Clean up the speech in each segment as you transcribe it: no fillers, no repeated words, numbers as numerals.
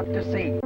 love to see.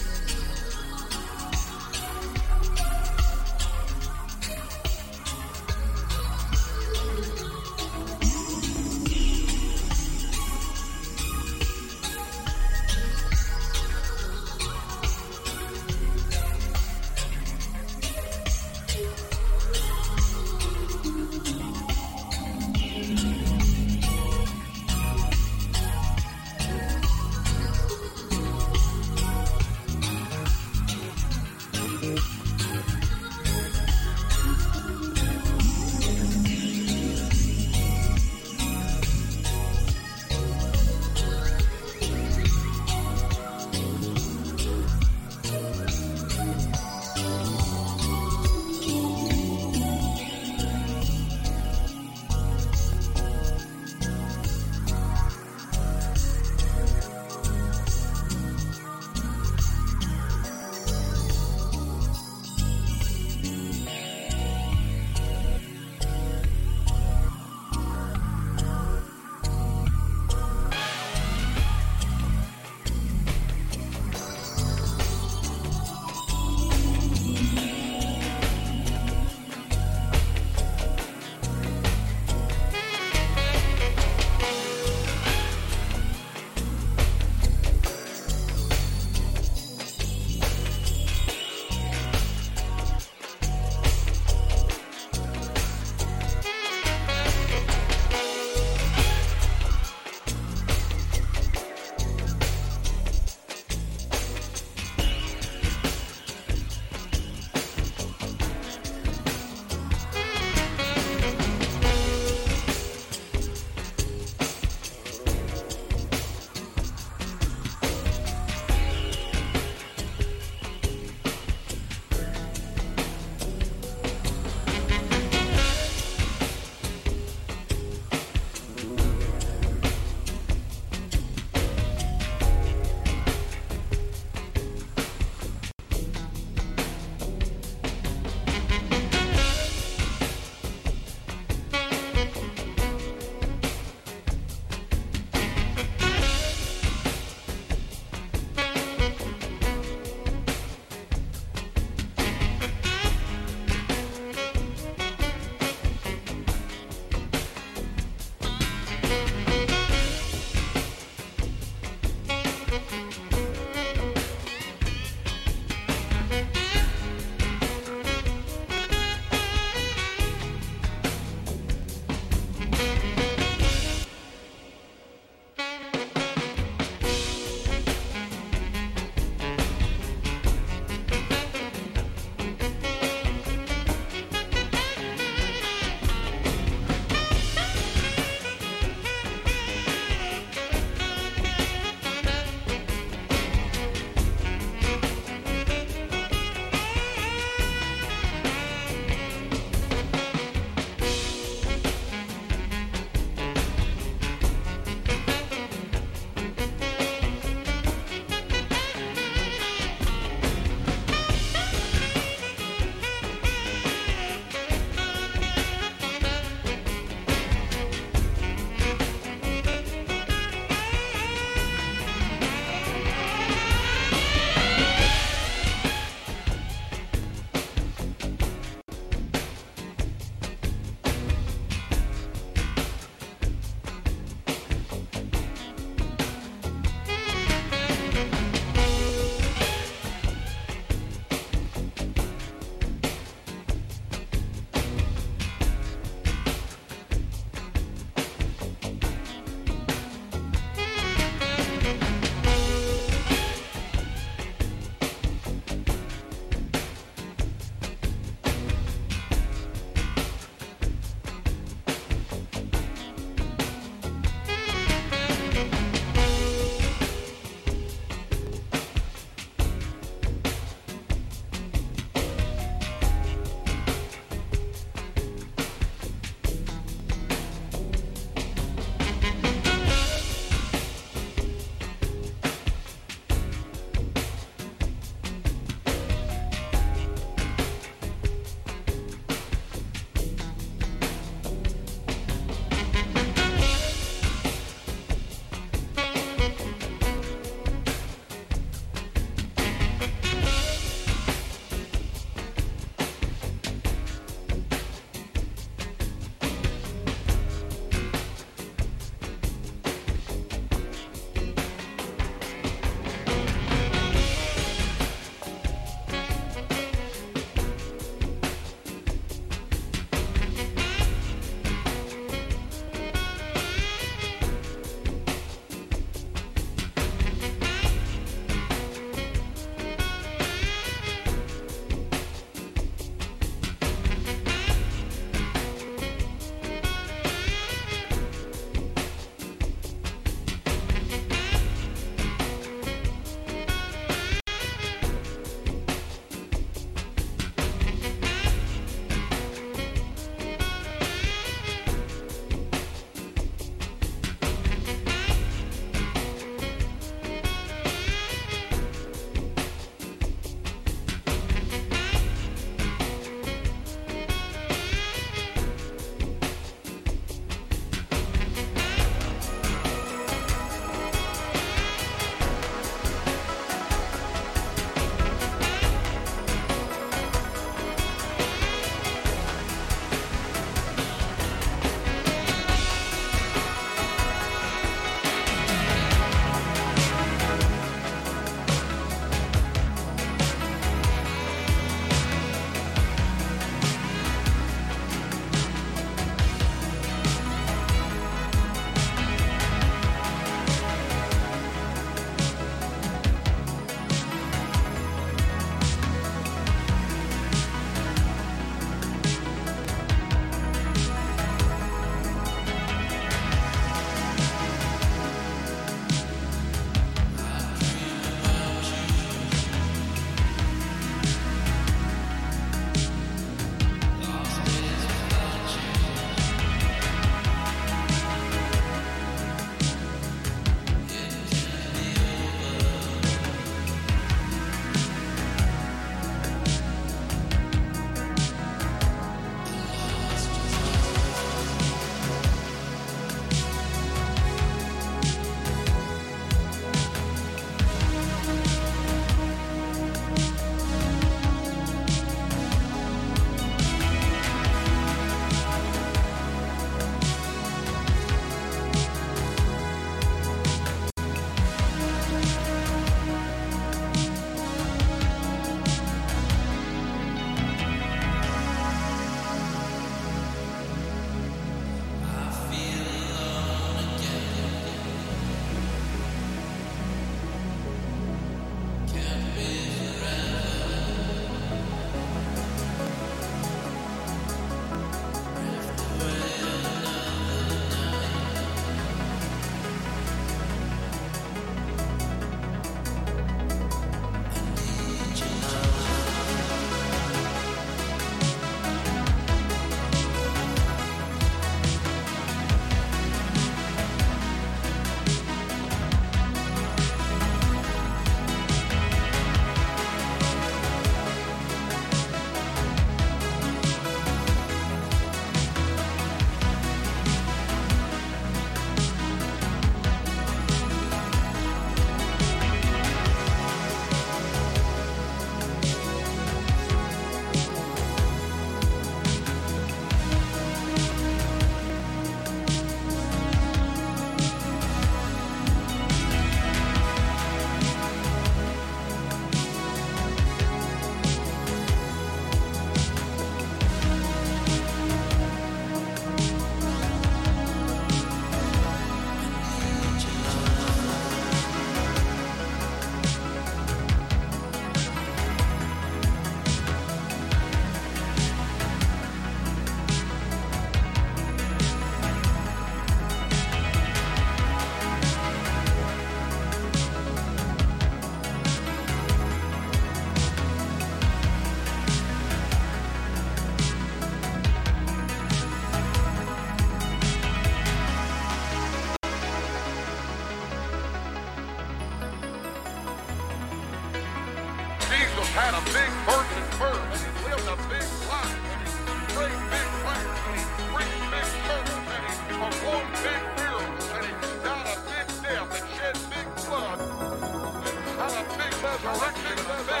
had a big burden first, and he lived a big life, and he prayed big prayers, and he preached big sermons, and he performed big miracles, and he died a big death, and shed big blood, and had a big resurrection, and then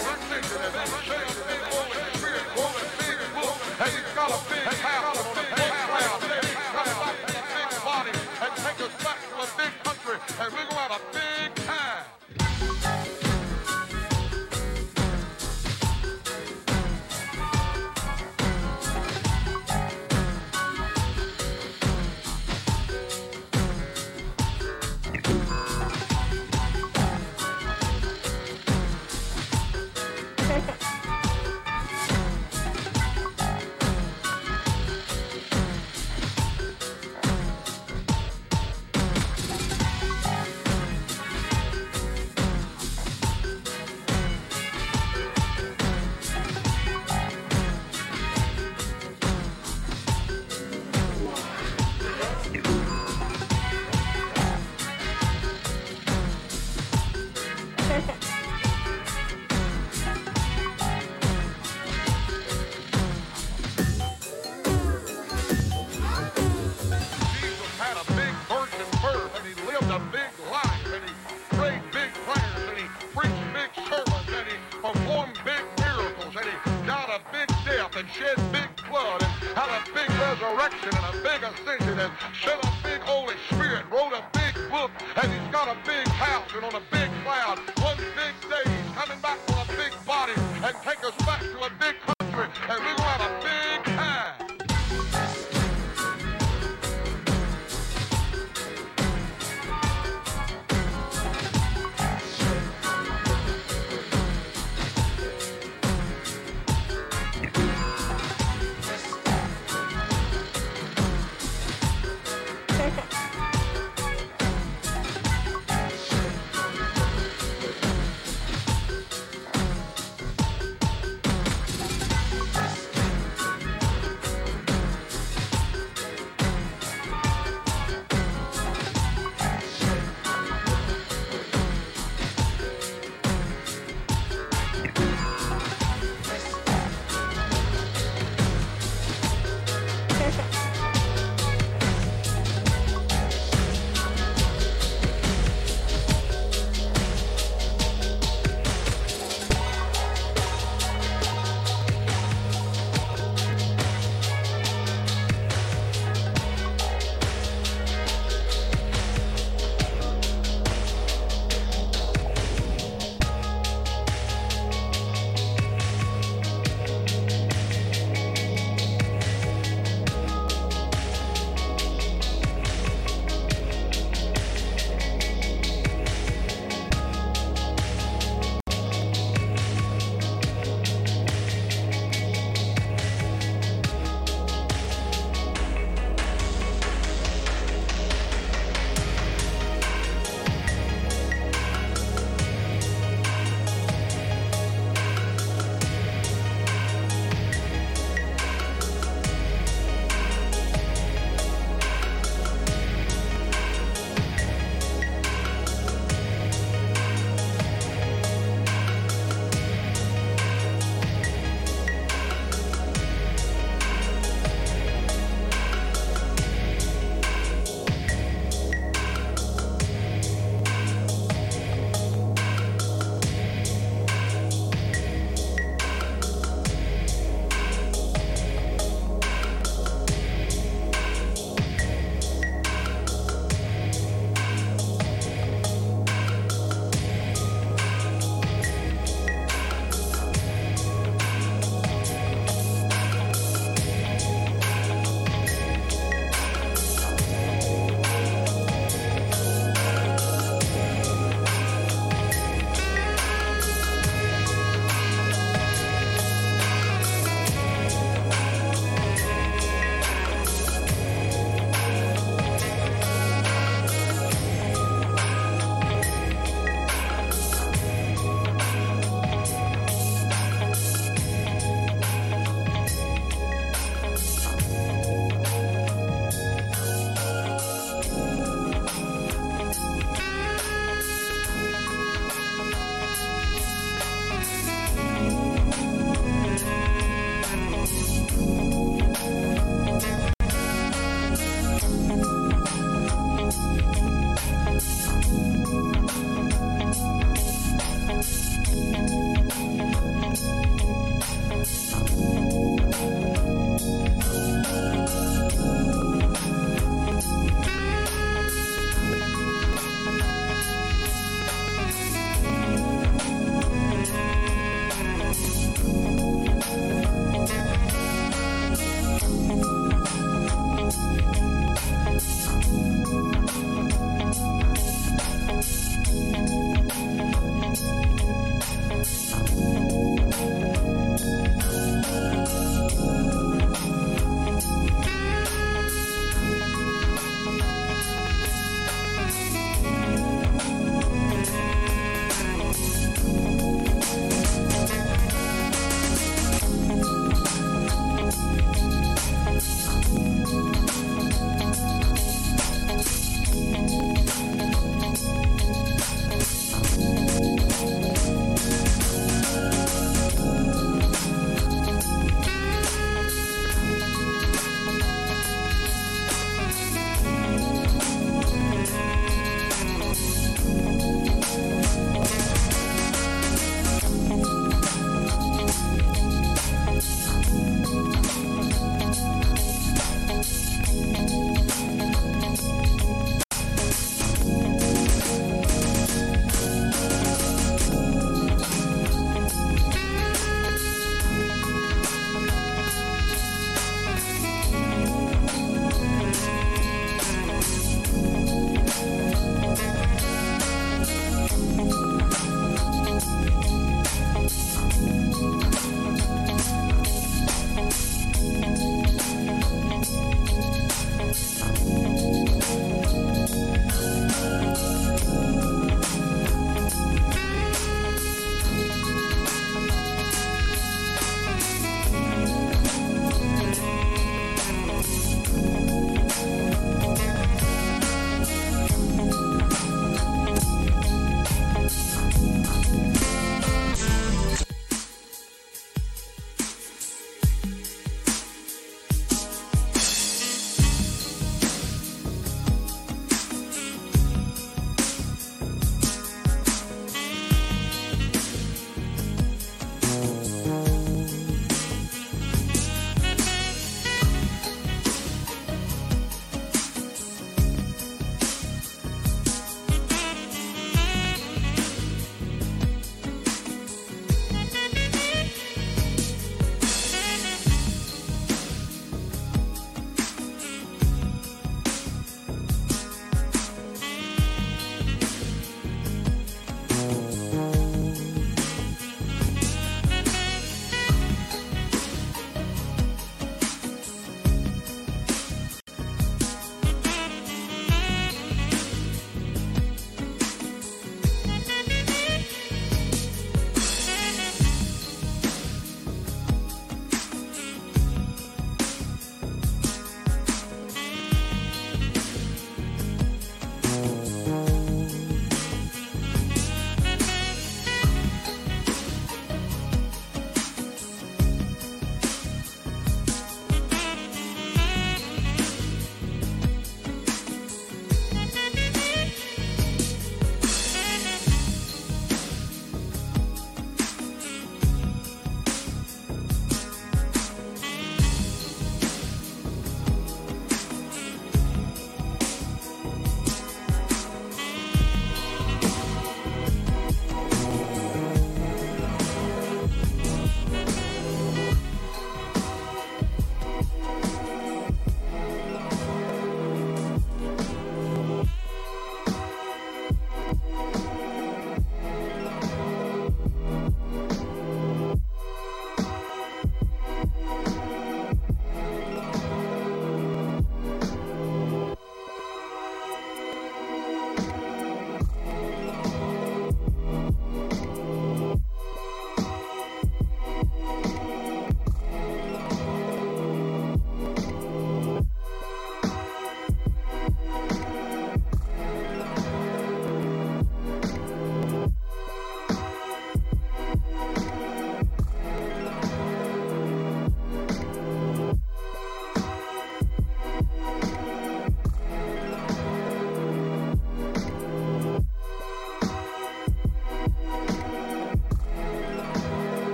shed big woman, spirit woman, big book, and he's got a big house on a big cloud, and he's got a big body, and take us back to a big country, and we're going to have a big time.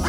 I